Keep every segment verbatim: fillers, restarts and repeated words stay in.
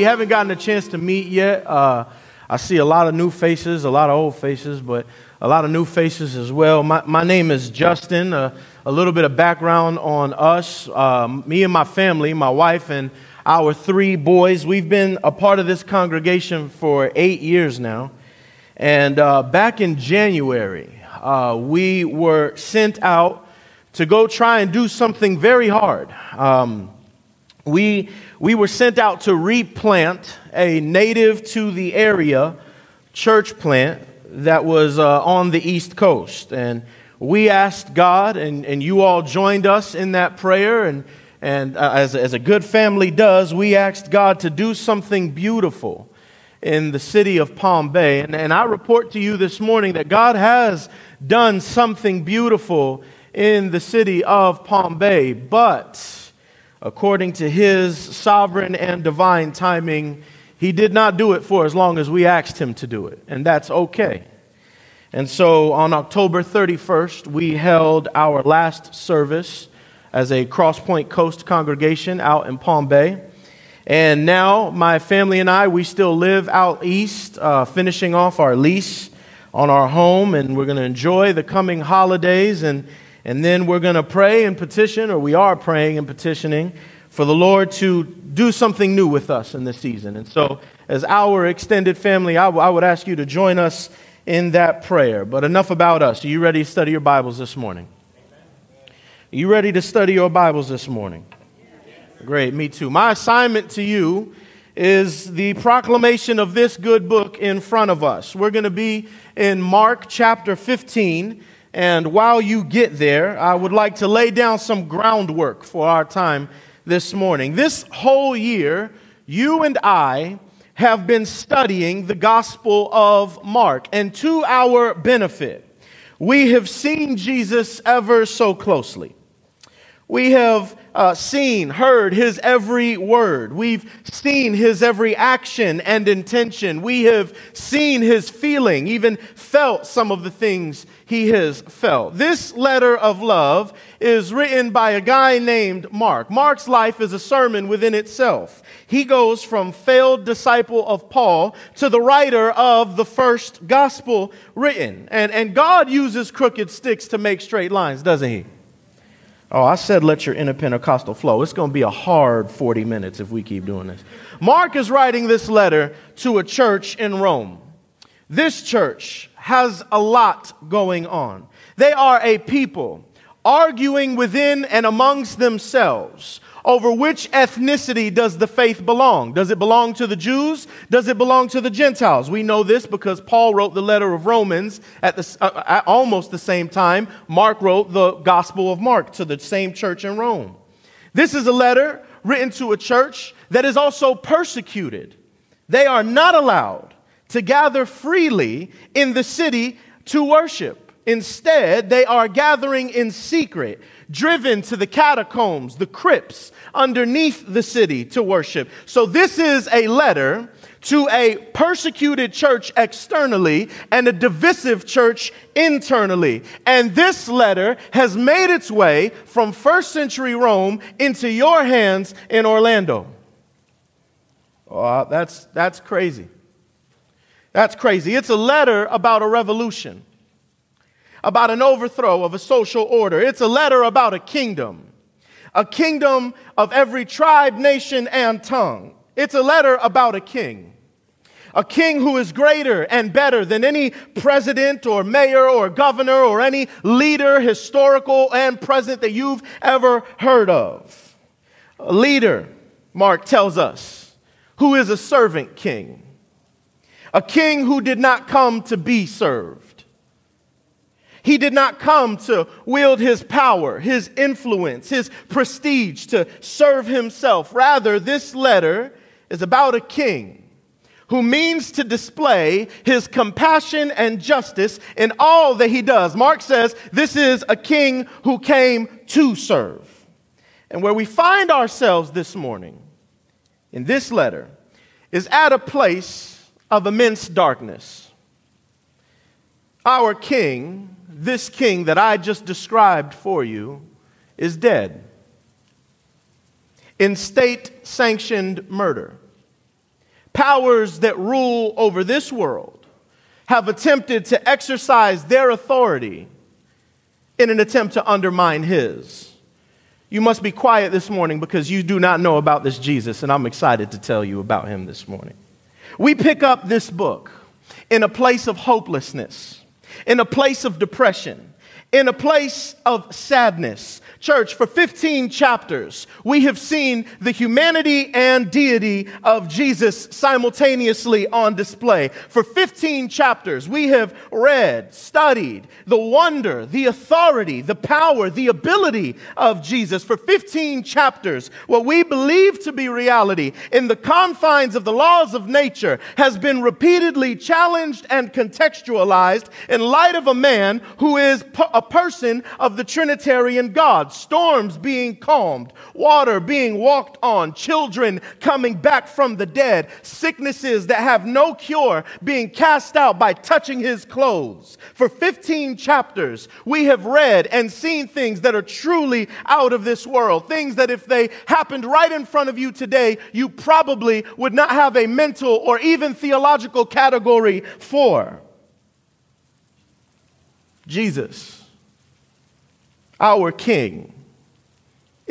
we haven't gotten a chance to meet yet. Uh, I see a lot of new faces, a lot of old faces, but a lot of new faces as well. My, my name is Justin. Uh, a little bit of background on us. Uh, me and my family, my wife and our three boys, we've been a part of this congregation for eight years now. And uh, back in January, uh, we were sent out to go try and do something very hard. Um, we, we were sent out to replant a native to the area church plant that was uh, on the East Coast. And we asked God, and, and you all joined us in that prayer. And, and uh, as, as a good family does, we asked God to do something beautiful in the city of Palm Bay. And, and I report to you this morning that God has done something beautiful in the city of Palm Bay, but according to his sovereign and divine timing, he did not do it for as long as we asked him to do it, and that's okay. And so on October thirty-first, we held our last service as a Crosspoint Coast congregation out in Palm Bay, and now my family and I, we still live out east, uh, finishing off our lease on our home, and we're going to enjoy the coming holidays, and And then we're going to pray and petition, or we are praying and petitioning, for the Lord to do something new with us in this season. And so as our extended family, I, w- I would ask you to join us in that prayer. But enough about us. Are you ready to study your Bibles this morning? Are you ready to study your Bibles this morning? Great, me too. My assignment to you is the proclamation of this good book in front of us. We're going to be in Mark chapter fifteen. And while you get there, I would like to lay down some groundwork for our time this morning. This whole year, you and I have been studying the Gospel of Mark. And to our benefit, we have seen Jesus ever so closely. We have uh, seen, heard his every word. We've seen his every action and intention. We have seen his feeling, even felt some of the things he has felt. This letter of love is written by a guy named Mark. Mark's life is a sermon within itself. He goes from failed disciple of Paul to the writer of the first gospel written. And, and God uses crooked sticks to make straight lines, doesn't he? Oh, I said let your inner Pentecostal flow. It's going to be a hard forty minutes if we keep doing this. Mark is writing this letter to a church in Rome. This church has a lot going on. They are a people arguing within and amongst themselves over which ethnicity does the faith belong. Does it belong to the Jews? Does it belong to the Gentiles? We know this because Paul wrote the letter of Romans at, the, uh, at almost the same time Mark wrote the Gospel of Mark to the same church in Rome. This is a letter written to a church that is also persecuted. They are not allowed to gather freely in the city to worship. Instead, they are gathering in secret, driven to the catacombs, the crypts underneath the city to worship. So this is a letter to a persecuted church externally and a divisive church internally. And this letter has made its way from first century Rome into your hands in Orlando. Oh, that's, that's crazy. That's crazy. It's a letter about a revolution, about an overthrow of a social order. It's a letter about a kingdom, a kingdom of every tribe, nation, and tongue. It's a letter about a king, a king who is greater and better than any president or mayor or governor or any leader, historical and present, that you've ever heard of. A leader, Mark tells us, who is a servant king, a king who did not come to be served. He did not come to wield his power, his influence, his prestige to serve himself. Rather, this letter is about a king who means to display his compassion and justice in all that he does. Mark says this is a king who came to serve. And where we find ourselves this morning in this letter is at a place of immense darkness. Our king, this king that I just described for you, is dead in state-sanctioned murder. powers that rule over this world have attempted to exercise their authority in an attempt to undermine his. You must be quiet this morning because you do not know about this Jesus, and I'm excited to tell you about him this morning. We pick up this book in a place of hopelessness, in a place of depression, in a place of sadness. Church, for fifteen chapters, we have seen the humanity and deity of Jesus simultaneously on display. For fifteen chapters, we have read, studied the wonder, the authority, the power, the ability of Jesus. For fifteen chapters, what we believe to be reality in the confines of the laws of nature has been repeatedly challenged and contextualized in light of a man who is a person of the Trinitarian God. Storms being calmed, water being walked on, children coming back from the dead, sicknesses that have no cure being cast out by touching his clothes. For fifteen chapters, we have read and seen things that are truly out of this world, things that if they happened right in front of you today, you probably would not have a mental or even theological category for. Jesus, our King,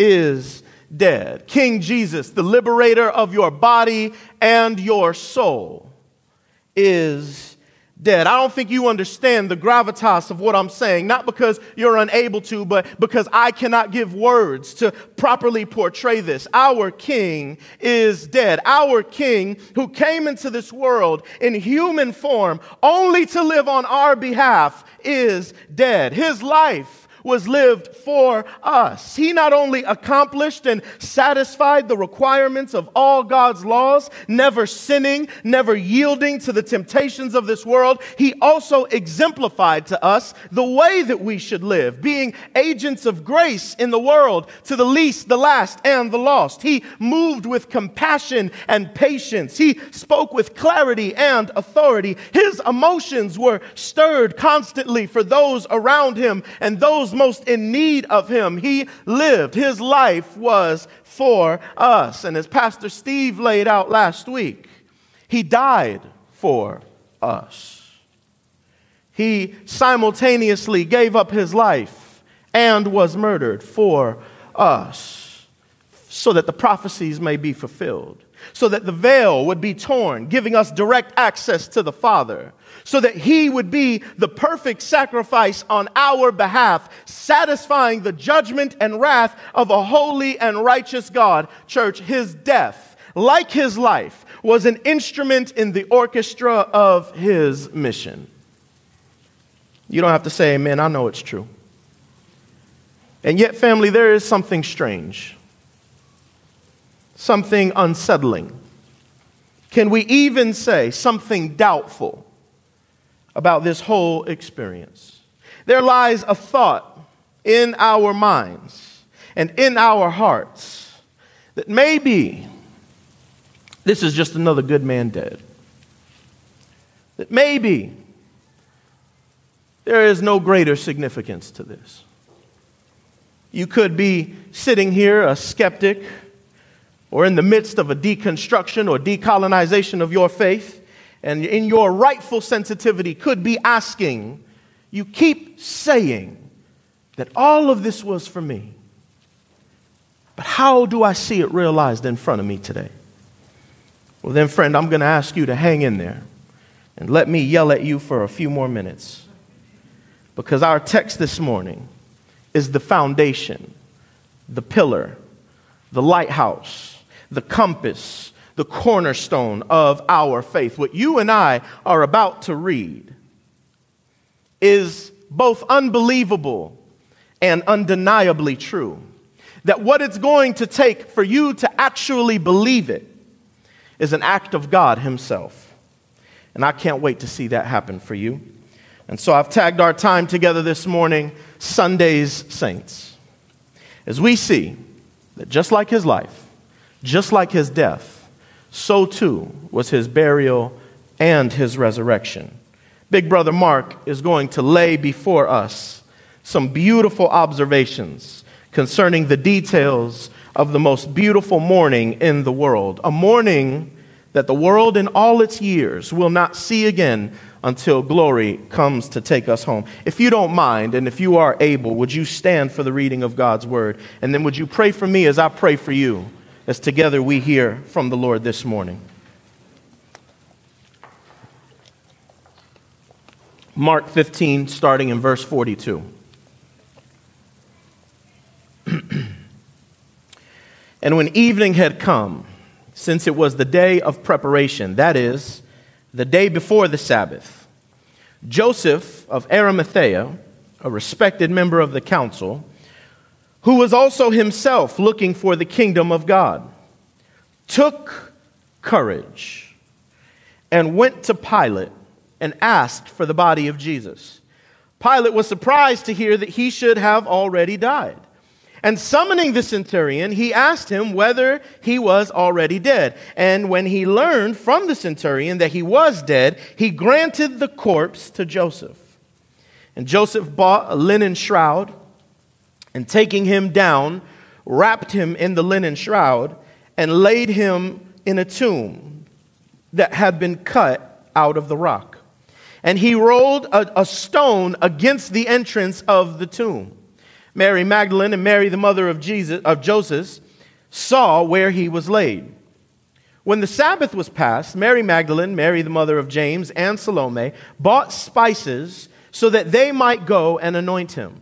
is dead. King Jesus, the liberator of your body and your soul, is dead. I don't think you understand the gravitas of what I'm saying, not because you're unable to, but because I cannot give words to properly portray this. Our King is dead. Our King, who came into this world in human form only to live on our behalf, is dead. His life was lived for us. He not only accomplished and satisfied the requirements of all God's laws, never sinning, never yielding to the temptations of this world, he also exemplified to us the way that we should live, being agents of grace in the world to the least, the last, and the lost. He moved with compassion and patience. He spoke with clarity and authority. His emotions were stirred constantly for those around him and those most in need of him. He lived. His life was for us. And as Pastor Steve laid out last week, he died for us. He simultaneously gave up his life and was murdered for us so that the prophecies may be fulfilled, so that the veil would be torn, giving us direct access to the Father, so that he would be the perfect sacrifice on our behalf, satisfying the judgment and wrath of a holy and righteous God. Church, his death, like his life, was an instrument in the orchestra of his mission. You don't have to say amen. I know it's true. And yet, family, there is something strange, something unsettling. Can we even say something doubtful about this whole experience? There lies a thought in our minds and in our hearts that maybe this is just another good man dead. That maybe there is no greater significance to this. You could be sitting here a skeptic or in the midst of a deconstruction or decolonization of your faith, and in your rightful sensitivity could be asking, you keep saying that all of this was for me, but how do I see it realized in front of me today? Well then, friend, I'm going to ask you to hang in there and let me yell at you for a few more minutes, because our text this morning is the foundation, the pillar, the lighthouse, the compass, the cornerstone of our faith. What you and I are about to read is both unbelievable and undeniably true. That what it's going to take for you to actually believe it is an act of God himself. And I can't wait to see that happen for you. And so I've tagged our time together this morning, Sunday's Saints, as we see that just like his life, just like his death, so too was his burial and his resurrection. Big Brother Mark is going to lay before us some beautiful observations concerning the details of the most beautiful morning in the world, a morning that the world in all its years will not see again until glory comes to take us home. If you don't mind, and if you are able, would you stand for the reading of God's word? And then would you pray for me as I pray for you, as together we hear from the Lord this morning. Mark fifteen, starting in verse forty-two. And when evening had come, since it was the day of preparation, that is, the day before the Sabbath, Joseph of Arimathea, a respected member of the council, who was also himself looking for the kingdom of God, took courage and went to Pilate and asked for the body of Jesus. Pilate was surprised to hear that he should have already died. And summoning the centurion, he asked him whether he was already dead. And when he learned from the centurion that he was dead, he granted the corpse to Joseph. And Joseph bought a linen shroud, and taking him down, wrapped him in the linen shroud, and laid him in a tomb that had been cut out of the rock. And he rolled a, a stone against the entrance of the tomb. Mary Magdalene and Mary, the mother of Jesus, of Joseph, saw where he was laid. When the Sabbath was passed, Mary Magdalene, Mary, the mother of James, and Salome bought spices so that they might go and anoint him.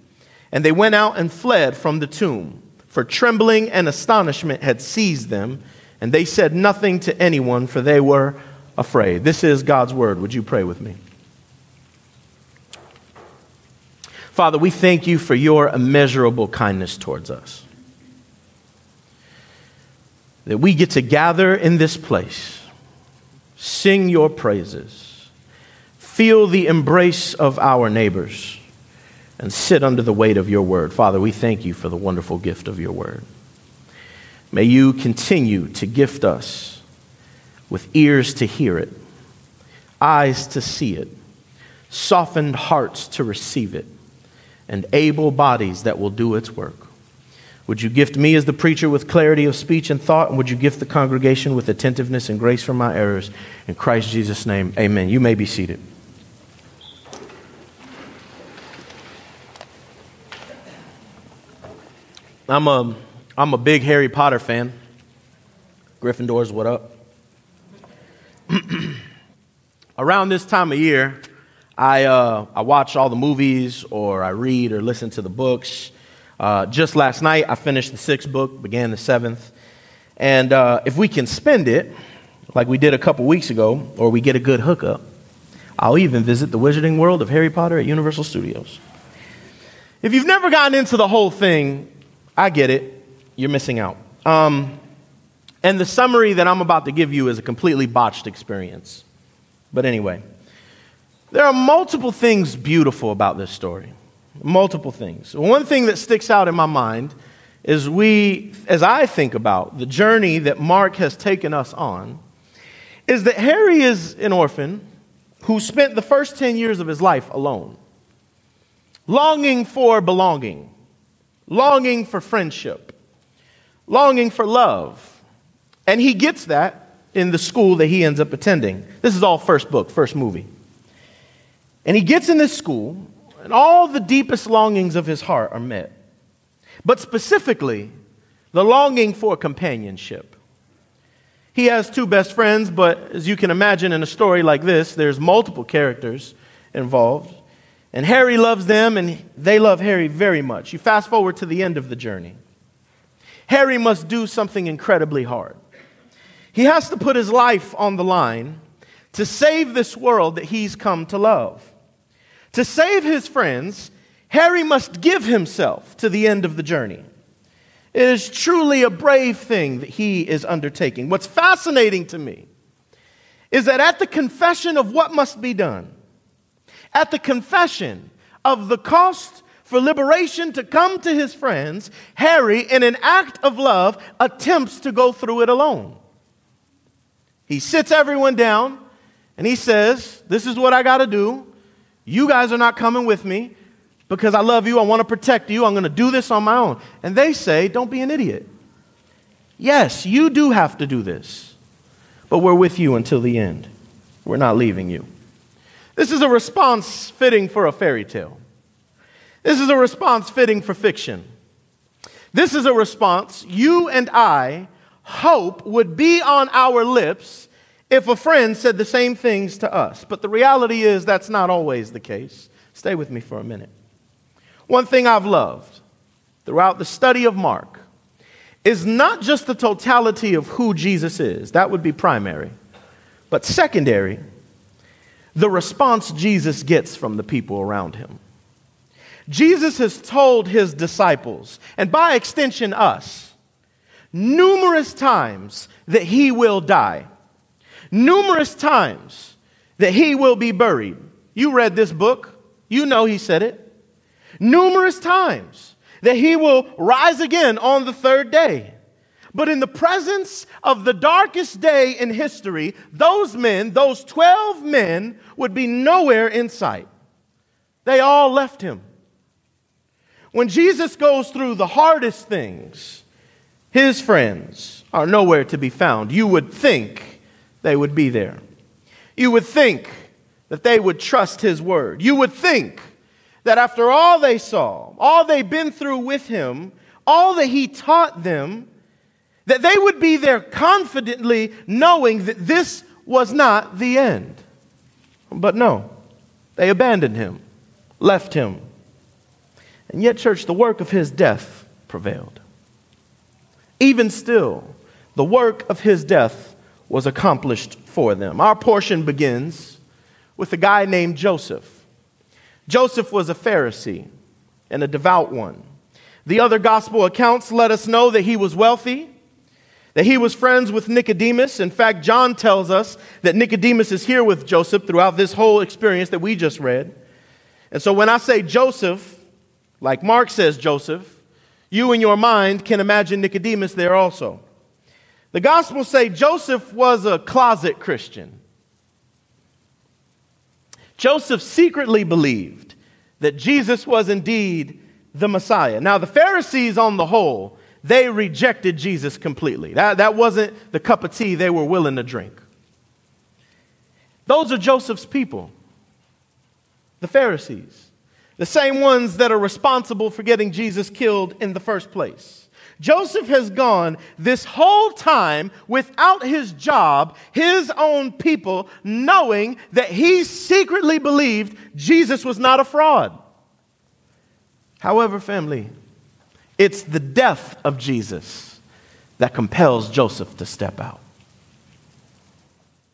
And they went out and fled from the tomb, for trembling and astonishment had seized them, and they said nothing to anyone, for they were afraid. This is God's word. Would you pray with me? Father, we thank you for your immeasurable kindness towards us, that we get to gather in this place, sing your praises, feel the embrace of our neighbors, and sit under the weight of your word. Father, we thank you for the wonderful gift of your word. May you continue to gift us with ears to hear it, eyes to see it, softened hearts to receive it, and able bodies that will do its work. Would you gift me as the preacher with clarity of speech and thought? And would you gift the congregation with attentiveness and grace for my errors? In Christ Jesus' name, amen. You may be seated. I'm a, I'm a big Harry Potter fan. Gryffindors, what up? Around this time of year, I, uh, I watch all the movies, or I read or listen to the books. Uh, just last night, I finished the sixth book, began the seventh. And uh, if we can spend it, like we did a couple weeks ago, or we get a good hookup, I'll even visit the Wizarding World of Harry Potter at Universal Studios. If you've never gotten into the whole thing, I get it. You're missing out. Um, and the summary that I'm about to give you is a completely botched experience. But anyway, there are multiple things beautiful about this story. Multiple things. One thing that sticks out in my mind is we, as I think about the journey that Mark has taken us on, is that Harry is an orphan who spent the first ten years of his life alone, longing for belonging, longing for friendship, longing for love. And he gets that in the school that he ends up attending. This is all first book, first movie. And he gets in this school, and all the deepest longings of his heart are met. But specifically, the longing for companionship. He has two best friends, but as you can imagine in a story like this, there's multiple characters involved. And Harry loves them, and they love Harry very much. You fast forward to the end of the journey. Harry must do something incredibly hard. He has to put his life on the line to save this world that he's come to love. To save his friends, Harry must give himself to the end of the journey. It is truly a brave thing that he is undertaking. What's fascinating to me is that at the confession of what must be done, at the confession of the cost for liberation to come to his friends, Harry, in an act of love, attempts to go through it alone. He sits everyone down and he says, this is what I got to do. You guys are not coming with me because I love you. I want to protect you. I'm going to do this on my own. And they say, don't be an idiot. Yes, you do have to do this, but we're with you until the end. We're not leaving you. This is a response fitting for a fairy tale. This is a response fitting for fiction. This is a response you and I hope would be on our lips if a friend said the same things to us. But the reality is that's not always the case. Stay with me for a minute. One thing I've loved throughout the study of Mark is not just the totality of who Jesus is. That would be primary. But secondary, the response Jesus gets from the people around him. Jesus has told his disciples, and by extension us, numerous times that he will die. Numerous times that he will be buried. You read this book. You know he said it. Numerous times that he will rise again on the third day. But in the presence of the darkest day in history, those men, those twelve men, would be nowhere in sight. They all left him. When Jesus goes through the hardest things, his friends are nowhere to be found. You would think they would be there. You would think that they would trust his word. You would think that after all they saw, all they've been through with him, all that he taught them, that they would be there confidently knowing that this was not the end. But no, they abandoned him, left him. And yet, church, the work of his death prevailed. Even still, the work of his death was accomplished for them. Our portion begins with a guy named Joseph. Joseph was a Pharisee and a devout one. The other gospel accounts let us know that he was wealthy, that he was friends with Nicodemus. In fact, John tells us that Nicodemus is here with Joseph throughout this whole experience that we just read. And so when I say Joseph, like Mark says Joseph, you in your mind can imagine Nicodemus there also. The Gospels say Joseph was a closet Christian. Joseph secretly believed that Jesus was indeed the Messiah. Now, the Pharisees on the whole, they rejected Jesus completely. That, that wasn't the cup of tea they were willing to drink. Those are Joseph's people, the Pharisees. The same ones that are responsible for getting Jesus killed in the first place. Joseph has gone this whole time without his job, his own people, knowing that he secretly believed Jesus was not a fraud. However, family, it's the death of Jesus that compels Joseph to step out.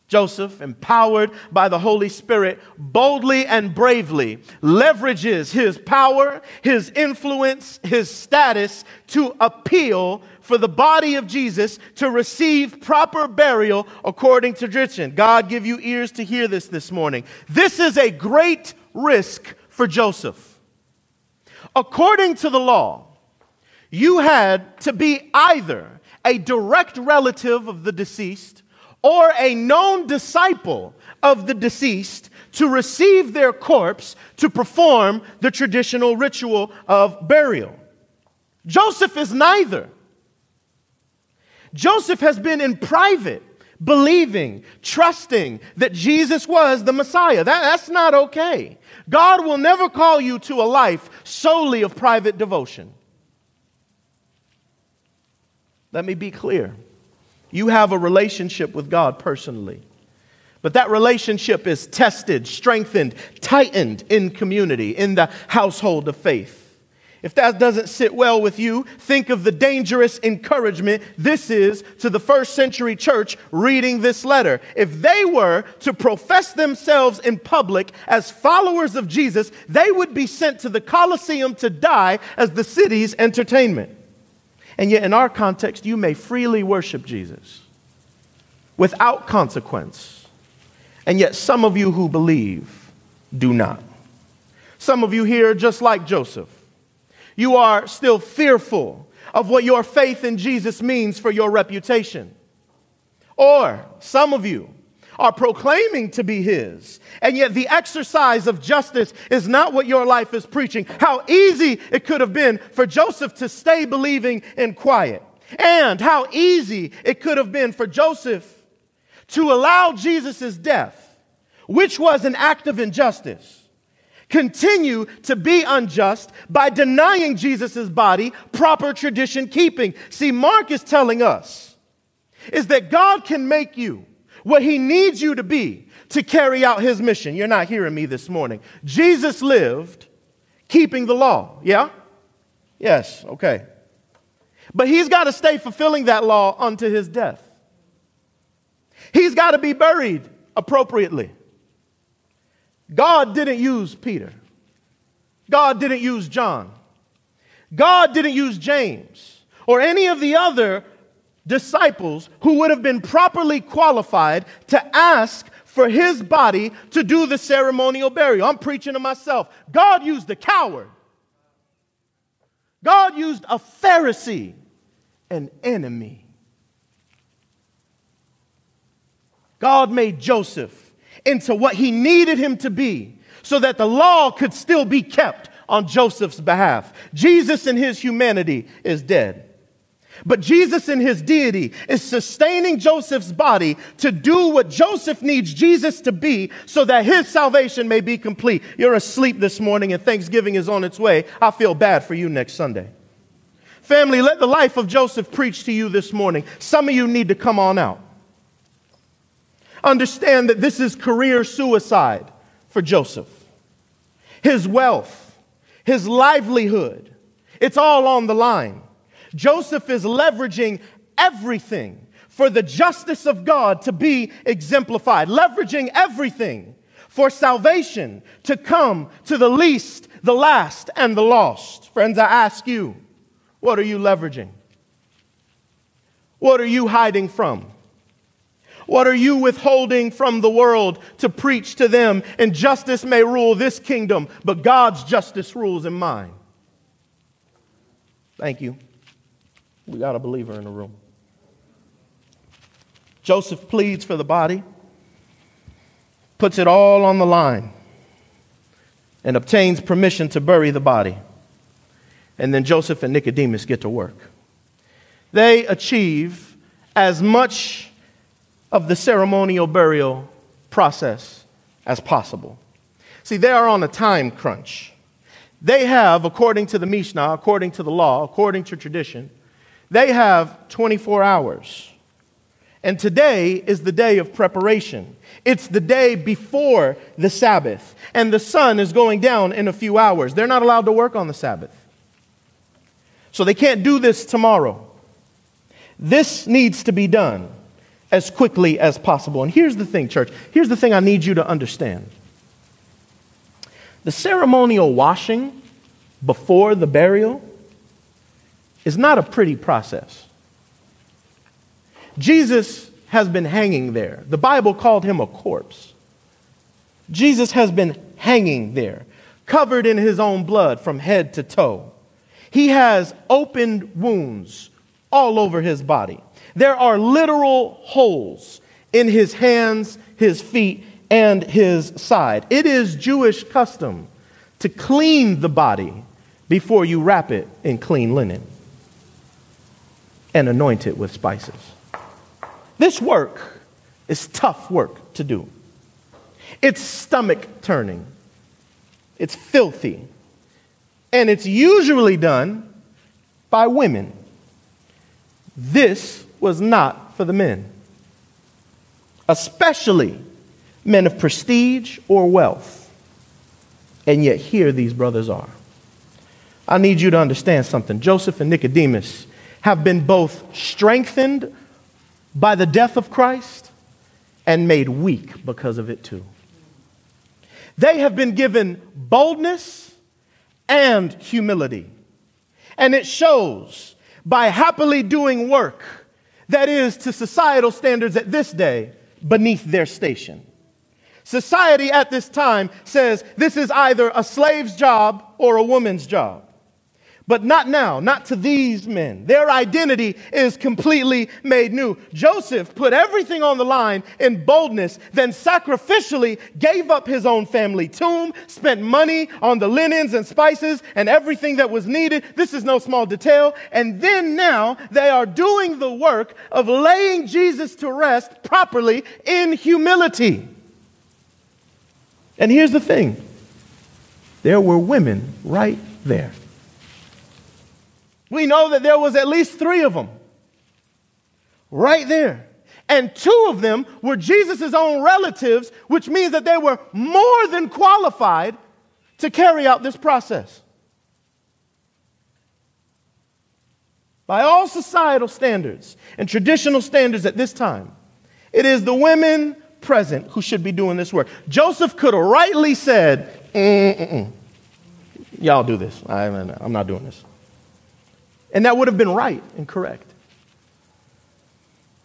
Joseph, empowered by the Holy Spirit, boldly and bravely leverages his power, his influence, his status to appeal for the body of Jesus to receive proper burial according to tradition. God, give you ears to hear this this morning. This is a great risk for Joseph. According to the law, you had to be either a direct relative of the deceased or a known disciple of the deceased to receive their corpse to perform the traditional ritual of burial. Joseph is neither. Joseph has been in private, believing, trusting that Jesus was the Messiah. That, that's not okay. God will never call you to a life solely of private devotion. Let me be clear. You have a relationship with God personally, but that relationship is tested, strengthened, tightened in community, in the household of faith. If that doesn't sit well with you, think of the dangerous encouragement this is to the first century church reading this letter. If they were to profess themselves in public as followers of Jesus, they would be sent to the Colosseum to die as the city's entertainment. And yet in our context, you may freely worship Jesus without consequence. And yet some of you who believe do not. Some of you here are just like Joseph. You are still fearful of what your faith in Jesus means for your reputation. Or some of you are proclaiming to be his, and yet the exercise of justice is not what your life is preaching. How easy it could have been for Joseph to stay believing in quiet, and how easy it could have been for Joseph to allow Jesus' death, which was an act of injustice, continue to be unjust by denying Jesus' body proper tradition keeping. See, Mark is telling us is that God can make you what he needs you to be to carry out his mission. You're not hearing me this morning. Jesus lived keeping the law, yeah? Yes, okay. But he's got to stay fulfilling that law unto his death. He's got to be buried appropriately. God didn't use Peter. God didn't use John. God didn't use James or any of the other disciples who would have been properly qualified to ask for his body to do the ceremonial burial. I'm preaching to myself. God used a coward. God used a Pharisee, an enemy. God made Joseph into what he needed him to be so that the law could still be kept on Joseph's behalf. Jesus in his humanity is dead. But Jesus in his deity is sustaining Joseph's body to do what Joseph needs Jesus to be so that his salvation may be complete. You're asleep this morning and Thanksgiving is on its way. I feel bad for you next Sunday. Family, let the life of Joseph preach to you this morning. Some of you need to come on out. Understand that this is career suicide for Joseph. His wealth, his livelihood, it's all on the line. Joseph is leveraging everything for the justice of God to be exemplified, leveraging everything for salvation to come to the least, the last, and the lost. Friends, I ask you, what are you leveraging? What are you hiding from? What are you withholding from the world to preach to them? And justice may rule this kingdom, but God's justice rules in mine. Thank you. We got a believer in the room. Joseph pleads for the body, puts it all on the line, and obtains permission to bury the body. And then Joseph and Nicodemus get to work. They achieve as much of the ceremonial burial process as possible. See, they are on a time crunch. They have, according to the Mishnah, according to the law, according to tradition, they have twenty-four hours. And today is the day of preparation. It's the day before the Sabbath, and the sun is going down in a few hours. They're not allowed to work on the Sabbath. So they can't do this tomorrow. This needs to be done as quickly as possible. And here's the thing, church. Here's the thing I need you to understand. The ceremonial washing before the burial is not a pretty process. Jesus has been hanging there. The Bible called him a corpse. Jesus has been hanging there, covered in his own blood from head to toe. He has opened wounds all over his body. There are literal holes in his hands, his feet, and his side. It is Jewish custom to clean the body before you wrap it in clean linen and anoint it with spices. This work is tough work to do. It's stomach-turning. It's filthy. And it's usually done by women. This was not for the men, especially men of prestige or wealth. And yet here these brothers are. I need you to understand something. Joseph and Nicodemus have been both strengthened by the death of Christ and made weak because of it too. They have been given boldness and humility. And it shows by happily doing work that is, to societal standards at this day, beneath their station. Society at this time says this is either a slave's job or a woman's job. But not now, not to these men. Their identity is completely made new. Joseph put everything on the line in boldness, then sacrificially gave up his own family tomb, spent money on the linens and spices and everything that was needed. This is no small detail. And then now they are doing the work of laying Jesus to rest properly in humility. And here's the thing. There were women right there. We know that there was at least three of them right there. And two of them were Jesus' own relatives, which means that they were more than qualified to carry out this process. By all societal standards and traditional standards at this time, it is the women present who should be doing this work. Joseph could have rightly said, Mm-mm-mm. y'all do this. I'm not doing this. And that would have been right and correct.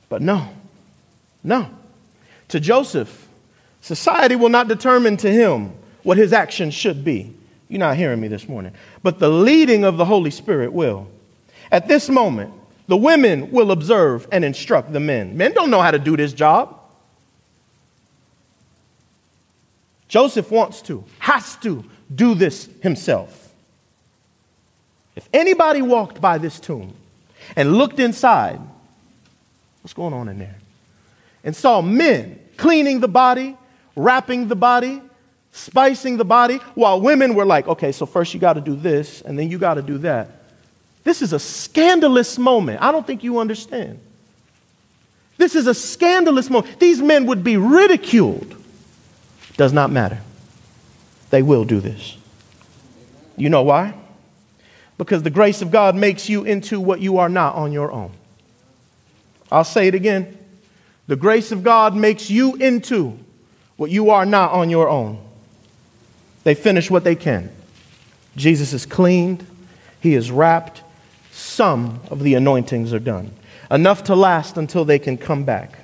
But no, no. To Joseph, society will not determine to him what his actions should be. You're not hearing me this morning. But the leading of the Holy Spirit will. At this moment, the women will observe and instruct the men. Men don't know how to do this job. Joseph wants to, has to do this himself. If anybody walked by this tomb and looked inside, what's going on in there? And saw men cleaning the body, wrapping the body, spicing the body, while women were like, okay, so first you got to do this, and then you got to do that. This is a scandalous moment. I don't think you understand. This is a scandalous moment. These men would be ridiculed. Does not matter. They will do this. You know why? Because the grace of God makes you into what you are not on your own. I'll say it again. The grace of God makes you into what you are not on your own. They finish what they can. Jesus is cleaned. He is wrapped. Some of the anointings are done. Enough to last until they can come back.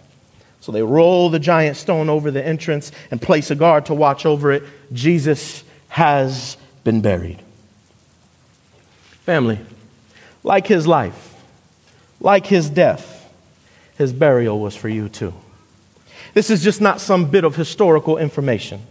So they roll the giant stone over the entrance and place a guard to watch over it. Jesus has been buried. Family, like his life, like his death, his burial was for you too. This is just not some bit of historical information.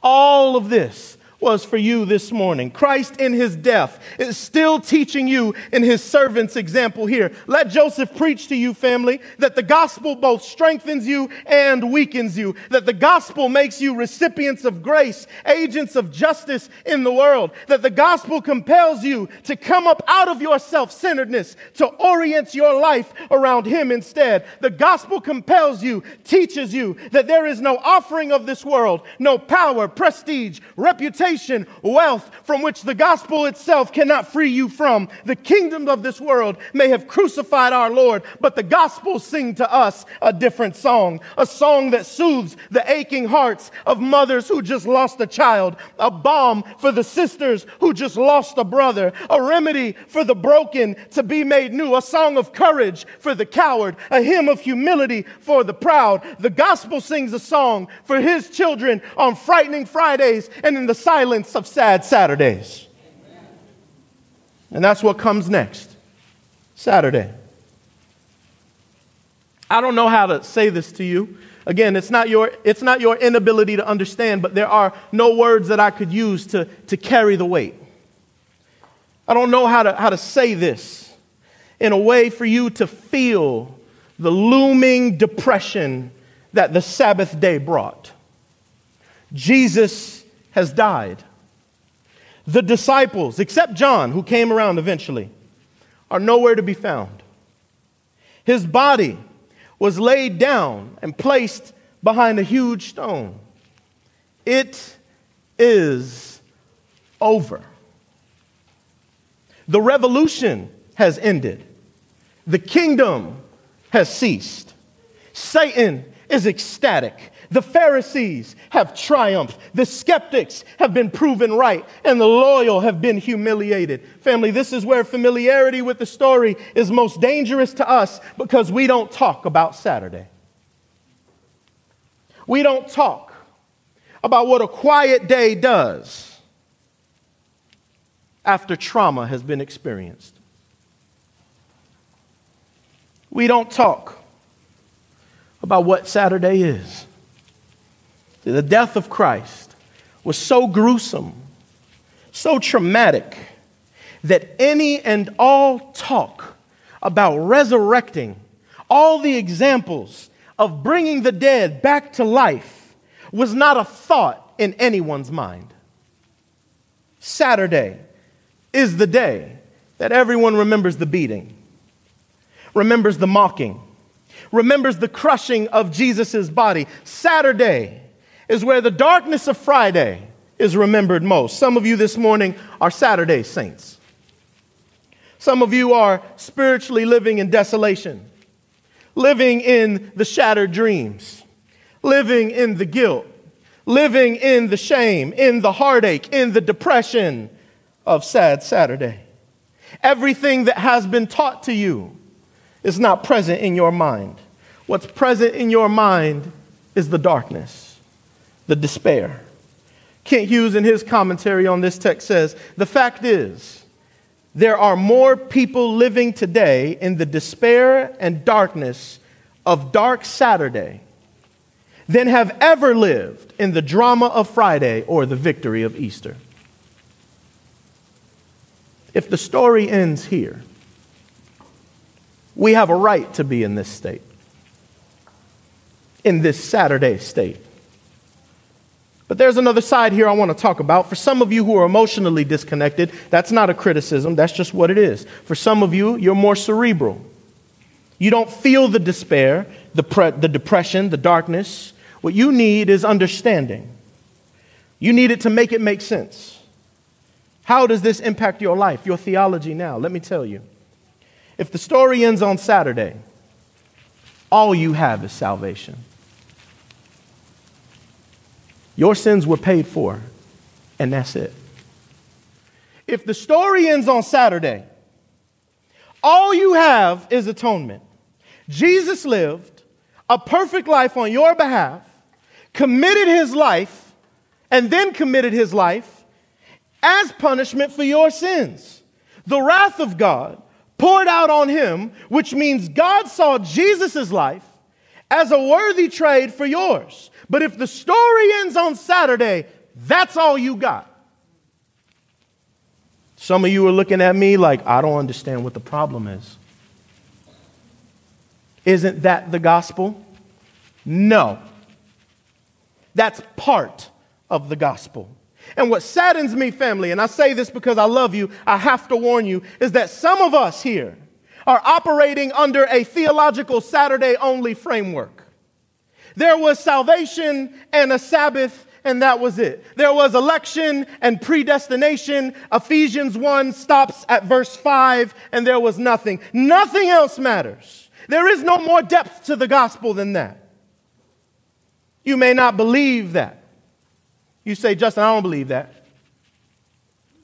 All of this was for you this morning. Christ in his death is still teaching you in his servant's example here. Let Joseph preach to you, family, that the gospel both strengthens you and weakens you. That the gospel makes you recipients of grace, agents of justice in the world. That the gospel compels you to come up out of your self-centeredness, to orient your life around him instead. The gospel compels you, teaches you that there is no offering of this world, no power, prestige, reputation, wealth from which the gospel itself cannot free you from. The kingdom of this world may have crucified our Lord, but the gospel sings to us a different song, a song that soothes the aching hearts of mothers who just lost a child, a balm for the sisters who just lost a brother, a remedy for the broken to be made new, a song of courage for the coward, a hymn of humility for the proud. The gospel sings a song for his children on frightening Fridays and in the silence of sad Saturdays. And that's what comes next, Saturday. I don't know how to say this to you. Again, it's not your, it's not your inability to understand, but there are no words that I could use to, to carry the weight. I don't know how to, how to say this in a way for you to feel the looming depression that the Sabbath day brought. Jesus has died. The disciples, except John, who came around eventually, are nowhere to be found. His body was laid down and placed behind a huge stone. It is over. The revolution has ended. The kingdom has ceased. Satan is ecstatic. The Pharisees have triumphed. The skeptics have been proven right, and the loyal have been humiliated. Family, this is where familiarity with the story is most dangerous to us, because we don't talk about Saturday. We don't talk about what a quiet day does after trauma has been experienced. We don't talk about what Saturday is. The death of Christ was so gruesome, so traumatic, that any and all talk about resurrecting, all the examples of bringing the dead back to life, was not a thought in anyone's mind. Saturday is the day that everyone remembers the beating, remembers the mocking, remembers the crushing of Jesus' body. Saturday is where the darkness of Friday is remembered most. Some of you this morning are Saturday saints. Some of you are spiritually living in desolation, living in the shattered dreams, living in the guilt, living in the shame, in the heartache, in the depression of sad Saturday. Everything that has been taught to you is not present in your mind. What's present in your mind is the darkness, the despair. Kent Hughes, in his commentary on this text, says, "The fact is, there are more people living today in the despair and darkness of Dark Saturday than have ever lived in the drama of Friday or the victory of Easter." If the story ends here, we have a right to be in this state, in this Saturday state. But there's another side here I want to talk about. For some of you who are emotionally disconnected, that's not a criticism. That's just what it is. For some of you, you're more cerebral. You don't feel the despair, the, pre- the depression, the darkness. What you need is understanding. You need it to make it make sense. How does this impact your life, your theology now? Let me tell you. If the story ends on Saturday, all you have is salvation. Your sins were paid for, and that's it. If the story ends on Saturday, all you have is atonement. Jesus lived a perfect life on your behalf, committed his life, and then committed his life as punishment for your sins. The wrath of God poured out on him, which means God saw Jesus' life as a worthy trade for yours. But if the story ends on Saturday, that's all you got. Some of you are looking at me like, I don't understand what the problem is. Isn't that the gospel? No. That's part of the gospel. And what saddens me, family, and I say this because I love you, I have to warn you, is that some of us here are operating under a theological Saturday-only framework. There was salvation and a Sabbath, and that was it. There was election and predestination. Ephesians one stops at verse five, and there was nothing. Nothing else matters. There is no more depth to the gospel than that. You may not believe that. You say, Justin, I don't believe that.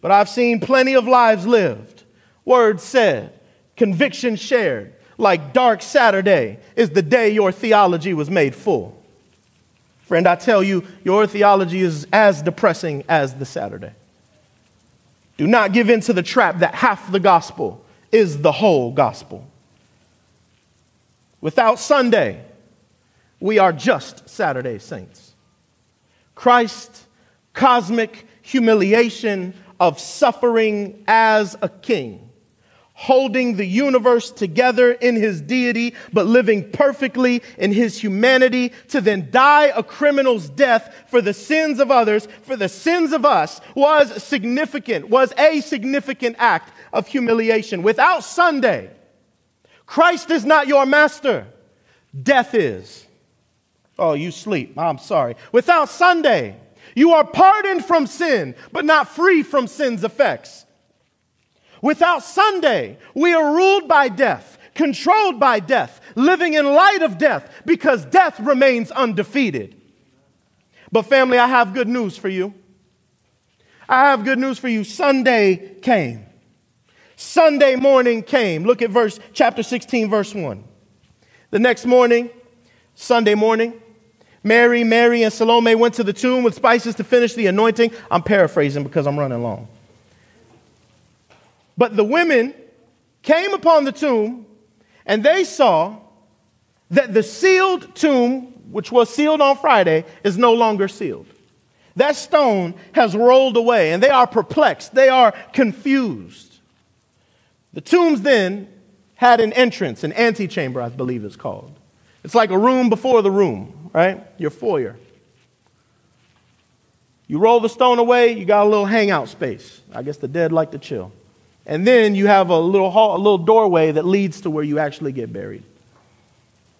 But I've seen plenty of lives lived, words said, conviction shared, like Dark Saturday is the day your theology was made full. Friend, I tell you, your theology is as depressing as the Saturday. Do not give in to the trap that half the gospel is the whole gospel. Without Sunday, we are just Saturday saints. Christ's cosmic humiliation of suffering as a king, holding the universe together in his deity, but living perfectly in his humanity, to then die a criminal's death for the sins of others, for the sins of us, was significant, was a significant act of humiliation. Without Sunday, Christ is not your master. Death is. Oh, you sleep. I'm sorry. Without Sunday, you are pardoned from sin, but not free from sin's effects. Without Sunday, we are ruled by death, controlled by death, living in light of death, because death remains undefeated. But family, I have good news for you. I have good news for you. Sunday came. Sunday morning came. Look at verse chapter sixteen, verse one. The next morning, Sunday morning, Mary, Mary, and Salome went to the tomb with spices to finish the anointing. I'm paraphrasing because I'm running long. But the women came upon the tomb, and they saw that the sealed tomb, which was sealed on Friday, is no longer sealed. That stone has rolled away, and they are perplexed. They are confused. The tombs then had an entrance, an antechamber, I believe it's called. It's like a room before the room, right? Your foyer. You roll the stone away, you got a little hangout space. I guess the dead like to chill. And then you have a little hall, a little doorway that leads to where you actually get buried.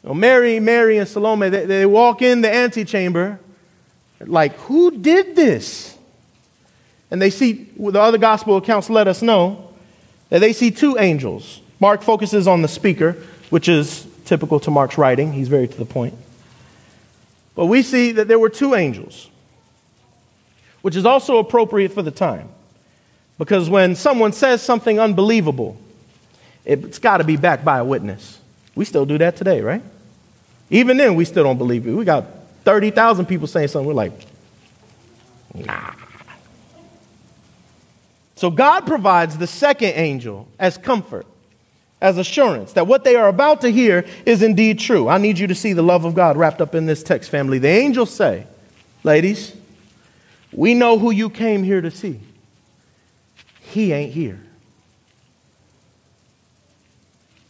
Now, Mary, Mary, and Salome, they, they walk in the antechamber like, who did this? And they see, the other gospel accounts let us know, that they see two angels. Mark focuses on the speaker, which is typical to Mark's writing. He's very to the point. But we see that there were two angels, which is also appropriate for the time. Because when someone says something unbelievable, it's got to be backed by a witness. We still do that today, right? Even then, we still don't believe it. We got thirty thousand people saying something. We're like, nah. So God provides the second angel as comfort, as assurance that what they are about to hear is indeed true. I need you to see the love of God wrapped up in this text, family. The angels say, ladies, we know who you came here to see. He ain't here.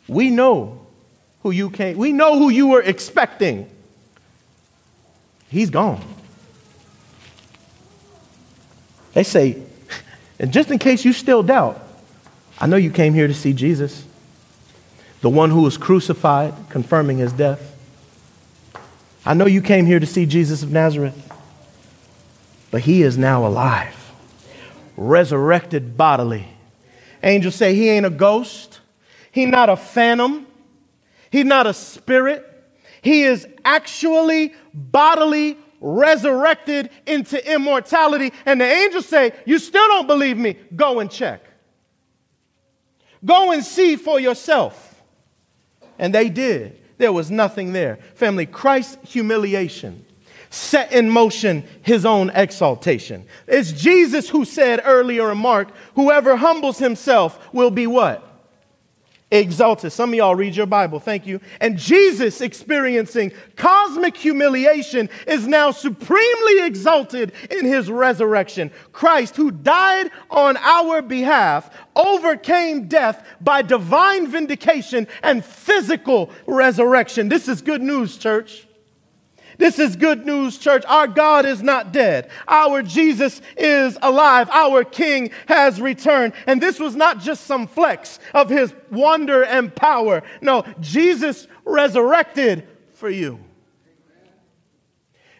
We know who you came. We know who you were expecting. He's gone. They say, and just in case you still doubt, I know you came here to see Jesus, the one who was crucified, confirming his death. I know you came here to see Jesus of Nazareth, but he is now alive. Resurrected bodily. Angels say he ain't a ghost. He not a phantom. He not a spirit. He is actually bodily resurrected into immortality. And the angels say, you still don't believe me? Go and check. Go and see for yourself. And they did. There was nothing there. Family, Christ's humiliation set in motion his own exaltation. It's Jesus who said earlier in Mark, whoever humbles himself will be what? Exalted. Some of y'all read your Bible. Thank you. And Jesus, experiencing cosmic humiliation, is now supremely exalted in his resurrection. Christ, who died on our behalf, overcame death by divine vindication and physical resurrection. This is good news, church. This is good news, church. Our God is not dead. Our Jesus is alive. Our King has returned. And this was not just some flex of his wonder and power. No, Jesus resurrected for you.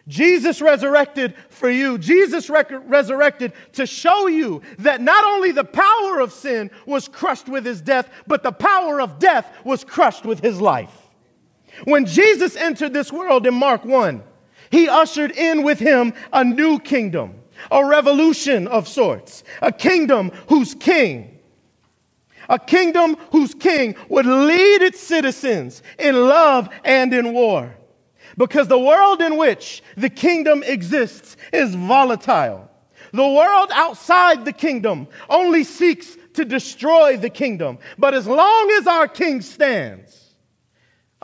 Jesus resurrected for you. Jesus rec- resurrected to show you that not only the power of sin was crushed with his death, but the power of death was crushed with his life. When Jesus entered this world in Mark one, he ushered in with him a new kingdom, a revolution of sorts, a kingdom whose king, a kingdom whose king would lead its citizens in love and in war. Because the world in which the kingdom exists is volatile. The world outside the kingdom only seeks to destroy the kingdom. But as long as our king stands,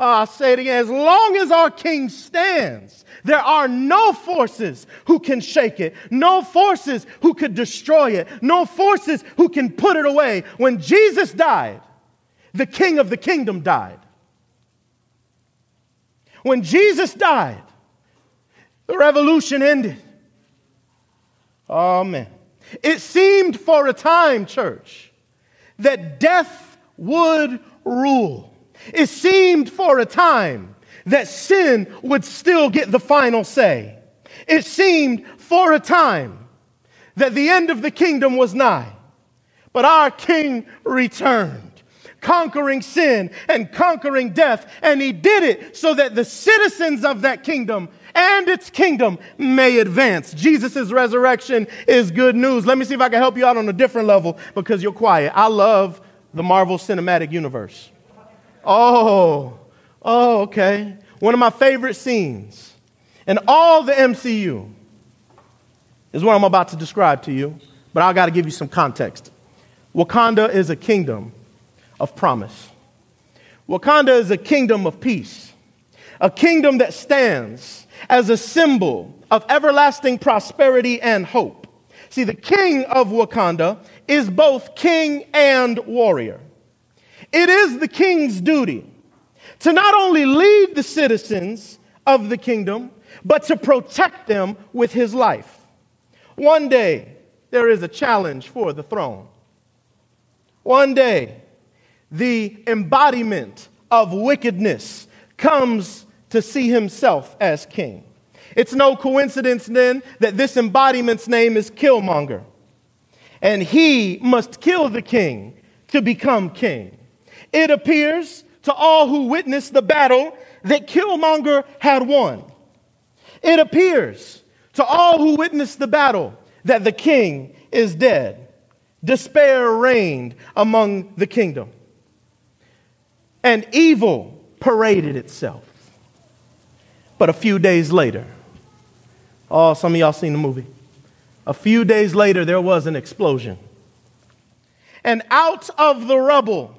Uh, I'll say it again. As long as our King stands, there are no forces who can shake it, no forces who could destroy it, no forces who can put it away. When Jesus died, the King of the kingdom died. When Jesus died, the revolution ended. Amen. It seemed for a time, church, that death would rule. It seemed for a time that sin would still get the final say. It seemed for a time that the end of the kingdom was nigh. But our King returned, conquering sin and conquering death. And he did it so that the citizens of that kingdom and its kingdom may advance. Jesus' resurrection is good news. Let me see if I can help you out on a different level because you're quiet. I love the Marvel Cinematic Universe. Oh, oh, okay. One of my favorite scenes in all the M C U is what I'm about to describe to you, but I got to give you some context. Wakanda is a kingdom of promise. Wakanda is a kingdom of peace, a kingdom that stands as a symbol of everlasting prosperity and hope. See, the king of Wakanda is both king and warrior. It is the king's duty to not only lead the citizens of the kingdom, but to protect them with his life. One day, there is a challenge for the throne. One day, the embodiment of wickedness comes to see himself as king. It's no coincidence then that this embodiment's name is Killmonger. And he must kill the king to become king. It appears to all who witnessed the battle that Killmonger had won. It appears to all who witnessed the battle that the king is dead. Despair reigned among the kingdom. And evil paraded itself. But a few days later, oh, some of y'all seen the movie. A few days later, there was an explosion. And out of the rubble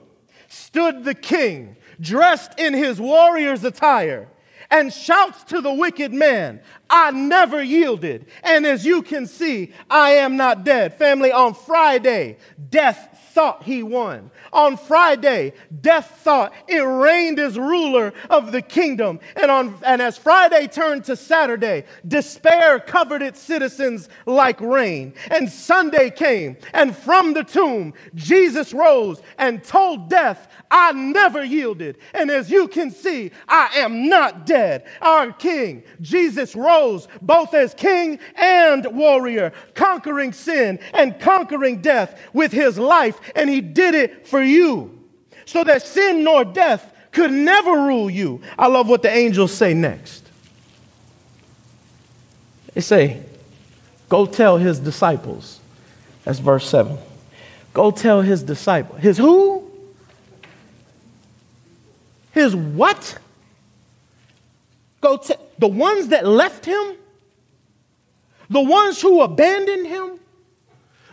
stood the king, dressed in his warrior's attire, and shouts to the wicked man, "I never yielded, and as you can see, I am not dead." Family, on Friday, death thought he won. On Friday, death thought it reigned as ruler of the kingdom. And, on, and as Friday turned to Saturday, despair covered its citizens like rain. And Sunday came, and from the tomb, Jesus rose and told death, "I never yielded. And as you can see, I am not dead." Our King, Jesus rose both as king and warrior, conquering sin and conquering death with his life. And he did it for you so that sin nor death could never rule you. I love what the angels say next. They say, "Go tell his disciples." That's verse seven. Go tell his disciples. His who? His what? Go tell the ones that left him, the ones who abandoned him,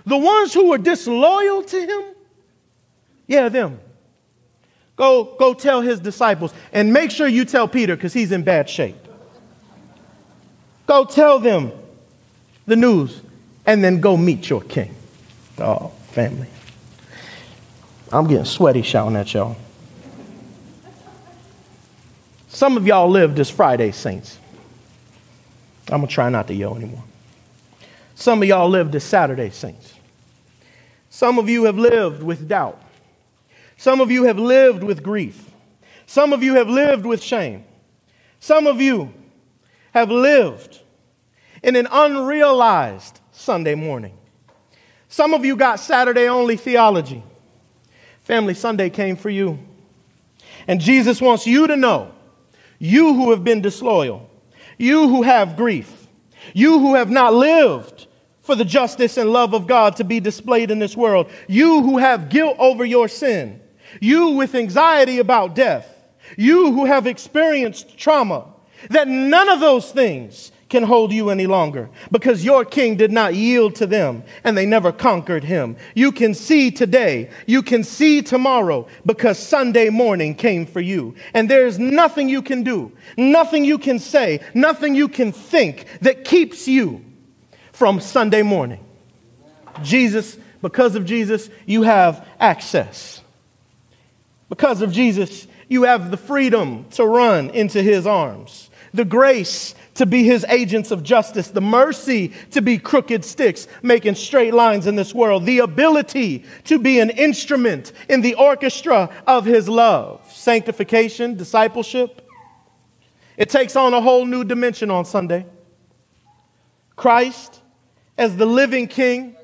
the ones who were disloyal to him. Yeah, them. Go, go tell his disciples, and make sure you tell Peter because he's in bad shape. Go tell them the news and then go meet your king. Oh, family. I'm getting sweaty shouting at y'all. Some of y'all lived as Friday saints. I'm going to try not to yell anymore. Some of y'all lived as Saturday saints. Some of you have lived with doubt. Some of you have lived with grief. Some of you have lived with shame. Some of you have lived in an unrealized Sunday morning. Some of you got Saturday-only theology. Family, Sunday came for you. And Jesus wants you to know, you who have been disloyal, you who have grief, you who have not lived for the justice and love of God to be displayed in this world, you who have guilt over your sin, you with anxiety about death, you who have experienced trauma, that none of those things can hold you any longer because your king did not yield to them and they never conquered him. You can see today, you can see tomorrow because Sunday morning came for you. And there is nothing you can do, nothing you can say, nothing you can think that keeps you from Sunday morning. Jesus, because of Jesus, you have access. Because of Jesus, you have the freedom to run into his arms, the grace to be his agents of justice, the mercy to be crooked sticks making straight lines in this world, the ability to be an instrument in the orchestra of his love. Sanctification, discipleship, it takes on a whole new dimension on Sunday. Christ, as the living King,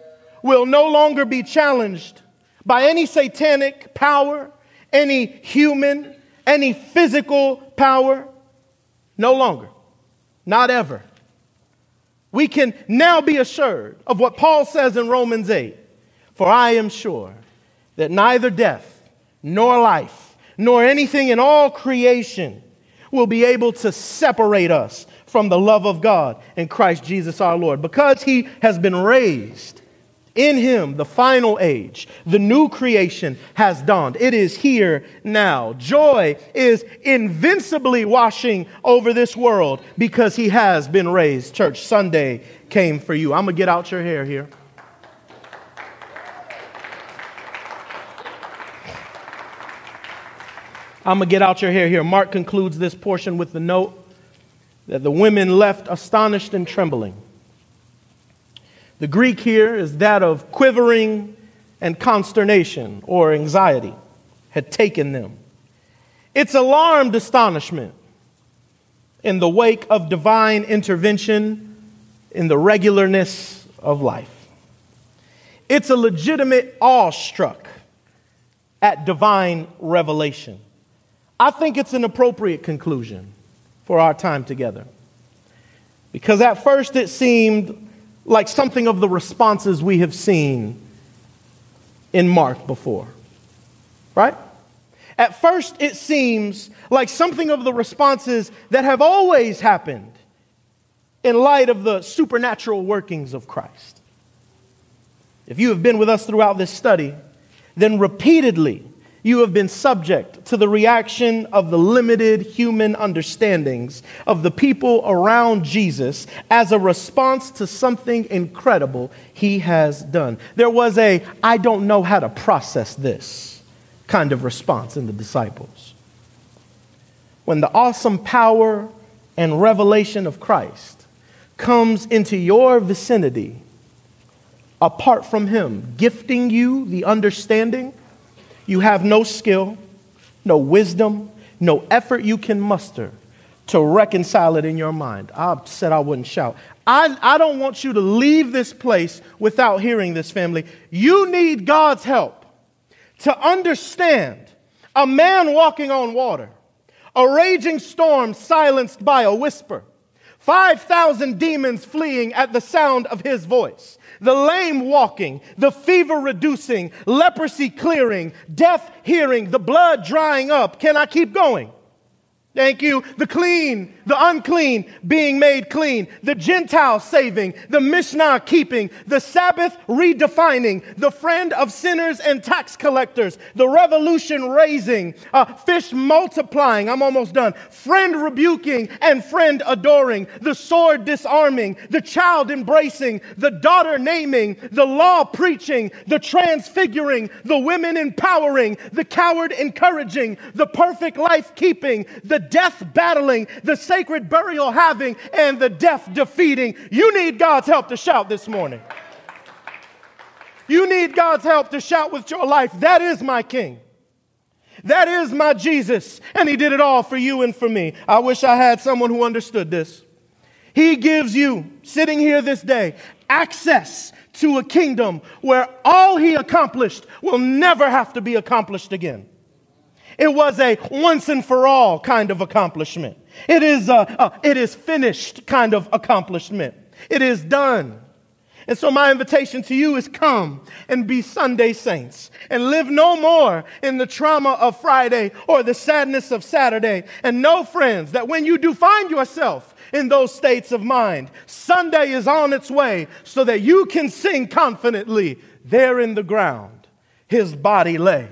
will no longer be challenged by any satanic power, any human, any physical power. No longer. Not ever. We can now be assured of what Paul says in Romans eight. For I am sure that neither death, nor life, nor anything in all creation will be able to separate us from the love of God in Christ Jesus our Lord. Because he has been raised, in him the final age, the new creation has dawned. It is here now. Joy is invincibly washing over this world because he has been raised. Church, Sunday came for you. I'm going to get out your hair here. I'm going to get out your hair here. Mark concludes this portion with the note that the women left astonished and trembling. The Greek here is that of quivering and consternation or anxiety had taken them. It's alarmed astonishment in the wake of divine intervention in the regularness of life. It's a legitimate awestruck at divine revelation. I think it's an appropriate conclusion for our time together, because at first it seemed like something of the responses we have seen in Mark before, right? At first it seems like something of the responses that have always happened in light of the supernatural workings of Christ. If you have been with us throughout this study, then repeatedly you have been subject to the reaction of the limited human understandings of the people around Jesus as a response to something incredible he has done. There was a, I don't know how to process this kind of response in the disciples. When the awesome power and revelation of Christ comes into your vicinity, apart from him gifting you the understanding, you have no skill, no wisdom, no effort you can muster to reconcile it in your mind. I said I wouldn't shout. I, I don't want you to leave this place without hearing this, family. You need God's help to understand a man walking on water, a raging storm silenced by a whisper, five thousand demons fleeing at the sound of his voice, the lame walking, the fever reducing, leprosy clearing, deaf hearing, the blood drying up. Can I keep going? Thank you. The clean, the unclean being made clean, the Gentile saving, the Mishnah keeping, the Sabbath redefining, the friend of sinners and tax collectors, the revolution raising, uh, fish multiplying, I'm almost done, friend rebuking and friend adoring, the sword disarming, the child embracing, the daughter naming, the law preaching, the transfiguring, the women empowering, the coward encouraging, the perfect life keeping, the death battling, the sacred burial having, and the death defeating. You need God's help to shout this morning. You need God's help to shout with your life, that is my King. That is my Jesus. And he did it all for you and for me. I wish I had someone who understood this. He gives you, sitting here this day, access to a kingdom where all he accomplished will never have to be accomplished again. It was a once and for all kind of accomplishment. It is a, a it is finished kind of accomplishment. It is done. And so my invitation to you is come and be Sunday saints and live no more in the trauma of Friday or the sadness of Saturday. And know, friends, that when you do find yourself in those states of mind, Sunday is on its way so that you can sing confidently, there in the ground his body lay,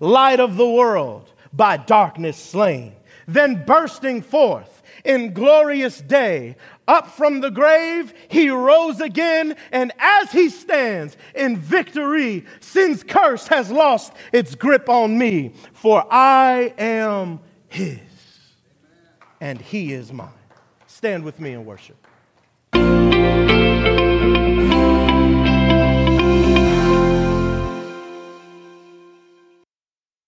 light of the world, by darkness slain, then bursting forth in glorious day, up from the grave he rose again, and as he stands in victory, sin's curse has lost its grip on me, for I am his, and he is mine. Stand with me and worship.